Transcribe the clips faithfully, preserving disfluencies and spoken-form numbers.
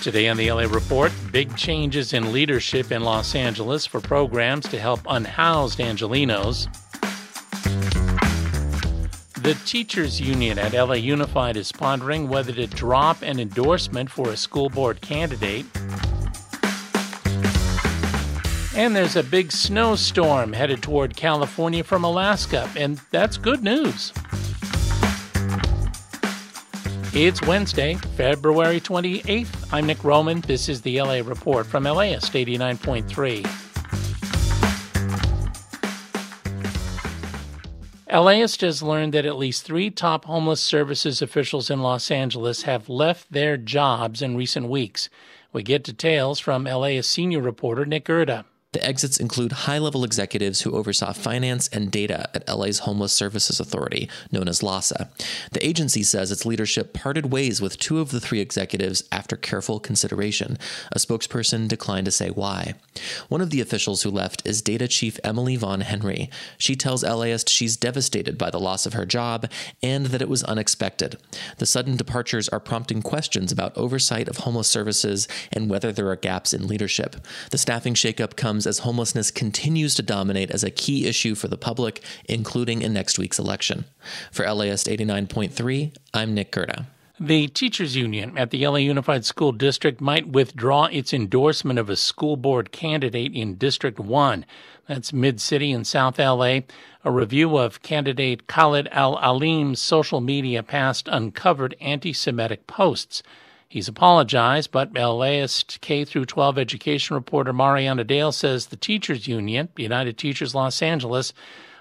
Today on the L A Report, big changes in leadership in Los Angeles for programs to help unhoused Angelenos. The teachers union at L A Unified is pondering whether to drop an endorsement for a school board candidate. And there's a big snowstorm headed toward California from Alaska, and that's good news. It's Wednesday, February twenty-eighth. I'm Nick Roman. This is the L A Report from LAist eighty-nine point three. LAist has learned that at least three top homeless services officials in Los Angeles have left their jobs in recent weeks. We get details from LAist senior reporter Nick Erda. The exits include high-level executives who oversaw finance and data at L A's Homeless Services Authority, known as LAHSA. The agency says its leadership parted ways with two of the three executives after careful consideration. A spokesperson declined to say why. One of the officials who left is data chief Emily Von Henry. She tells LAist she's devastated by the loss of her job and that it was unexpected. The sudden departures are prompting questions about oversight of homeless services and whether there are gaps in leadership. The staffing shakeup comes as homelessness continues to dominate as a key issue for the public, including in next week's election. For LAist eighty-nine point three, I'm Nick Gerda. The teachers union at the L A Unified School District might withdraw its endorsement of a school board candidate in District one. That's Mid-City in South L A. A review of candidate Khalid Al-Alim's social media past uncovered anti-Semitic posts. He's apologized, but LAist K through twelve education reporter Mariana Dale says the teachers union, United Teachers Los Angeles,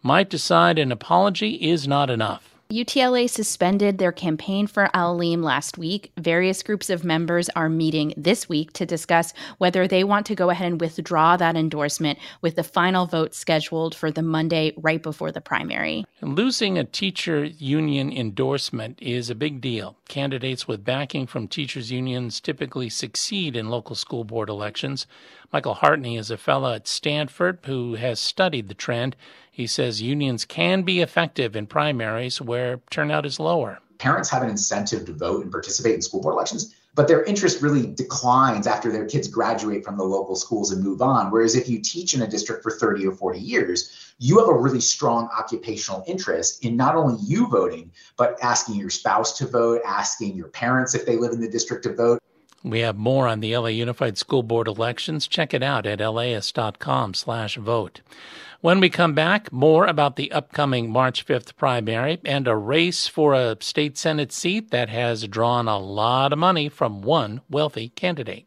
might decide an apology is not enough. U T L A suspended their campaign for Al-Alim last week. Various groups of members are meeting this week to discuss whether they want to go ahead and withdraw that endorsement, with the final vote scheduled for the Monday right before the primary. Losing a teacher union endorsement is a big deal. Candidates with backing from teachers unions typically succeed in local school board elections. Michael Hartney is a fellow at Stanford who has studied the trend. He says unions can be effective in primaries where turnout is lower. Parents have an incentive to vote and participate in school board elections, but their interest really declines after their kids graduate from the local schools and move on. Whereas if you teach in a district for thirty or forty years, you have a really strong occupational interest in not only you voting, but asking your spouse to vote, asking your parents if they live in the district to vote. We have more on the L A Unified School Board elections. Check it out at laist dot com slash vote. When we come back, more about the upcoming March fifth primary and a race for a state Senate seat that has drawn a lot of money from one wealthy candidate.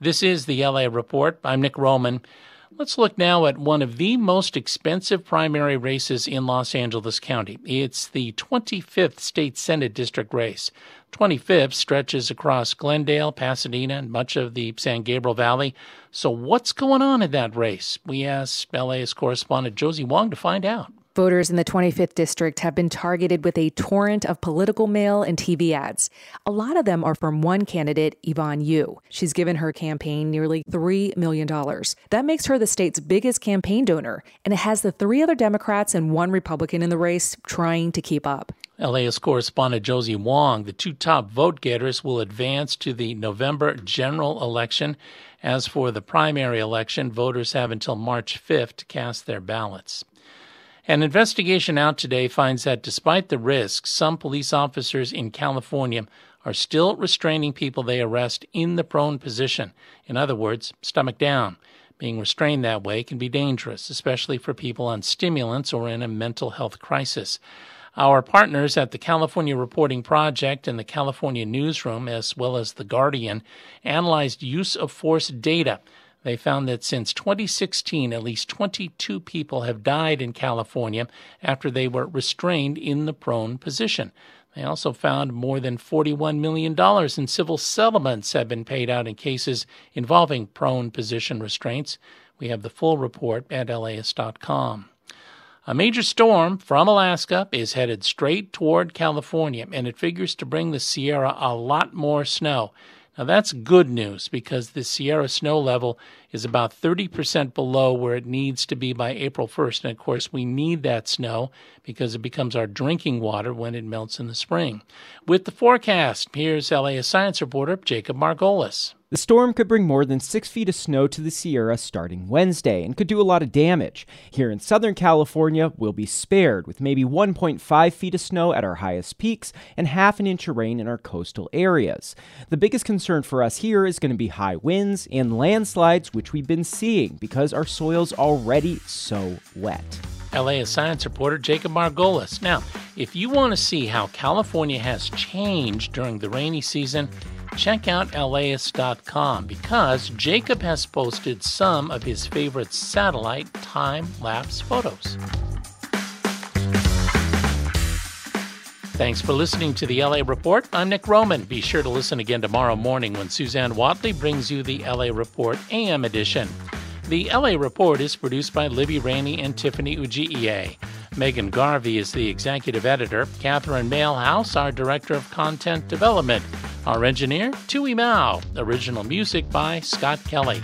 This is the L A Report. I'm Nick Roman. Let's look now at one of the most expensive primary races in Los Angeles County. It's the twenty-fifth State Senate District race. twenty-fifth stretches across Glendale, Pasadena, and much of the San Gabriel Valley. So what's going on in that race? We asked LAist correspondent Josie Wong to find out. Voters in the twenty-fifth District have been targeted with a torrent of political mail and T V ads. A lot of them are from one candidate, Yvonne Yu. She's given her campaign nearly three million dollars. That makes her the state's biggest campaign donor, and it has the three other Democrats and one Republican in the race trying to keep up. LAist correspondent Josie Wong, the two top vote-getters will advance to the November general election. As for the primary election, voters have until March fifth to cast their ballots. An investigation out today finds that despite the risks, some police officers in California are still restraining people they arrest in the prone position. In other words, stomach down. Being restrained that way can be dangerous, especially for people on stimulants or in a mental health crisis. Our partners at the California Reporting Project and the California Newsroom, as well as The Guardian, analyzed use of force data. They found that since twenty sixteen, at least twenty-two people have died in California after they were restrained in the prone position. They also found more than forty-one million dollars in civil settlements have been paid out in cases involving prone position restraints. We have the full report at L A ist dot com. A major storm from Alaska is headed straight toward California, and it figures to bring the Sierra a lot more snow. Now, that's good news because the Sierra snow level is about thirty percent below where it needs to be by April first. And, of course, we need that snow because it becomes our drinking water when it melts in the spring. With the forecast, here's L A science reporter Jacob Margolis. The storm could bring more than six feet of snow to the Sierra starting Wednesday and could do a lot of damage. Here in Southern California, we'll be spared with maybe one point five feet of snow at our highest peaks and half an inch of rain in our coastal areas. The biggest concern for us here is going to be high winds and landslides, which we've been seeing because our soil's already so wet. L A science reporter Jacob Margolis. Now, if you want to see how California has changed during the rainy season, check out L A ist dot com because Jacob has posted some of his favorite satellite time-lapse photos. Thanks for listening to the L A Report. I'm Nick Roman. Be sure to listen again tomorrow morning when Suzanne Watley brings you the L A Report A M edition. The L A Report is produced by Libby Rainey and Tiffany Ugiea. Megan Garvey is the executive editor. Catherine Mailhouse, our director of content development. Our engineer, Tui Mao. Original music by Scott Kelly.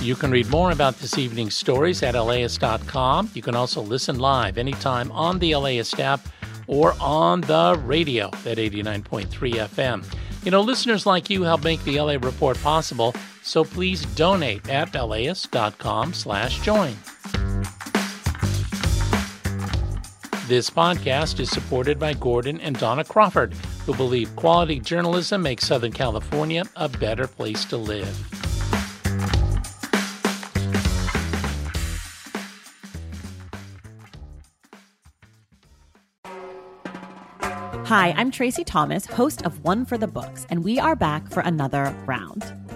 You can read more about this evening's stories at L A ist dot com. You can also listen live anytime on the LAist app or on the radio at eighty-nine point three F M. You know, listeners like you help make the L A Report possible, so please donate at L A ist dot com slash join. This podcast is supported by Gordon and Donna Crawford, who believe quality journalism makes Southern California a better place to live. Hi, I'm Tracy Thomas, host of One for the Books, and we are back for another round.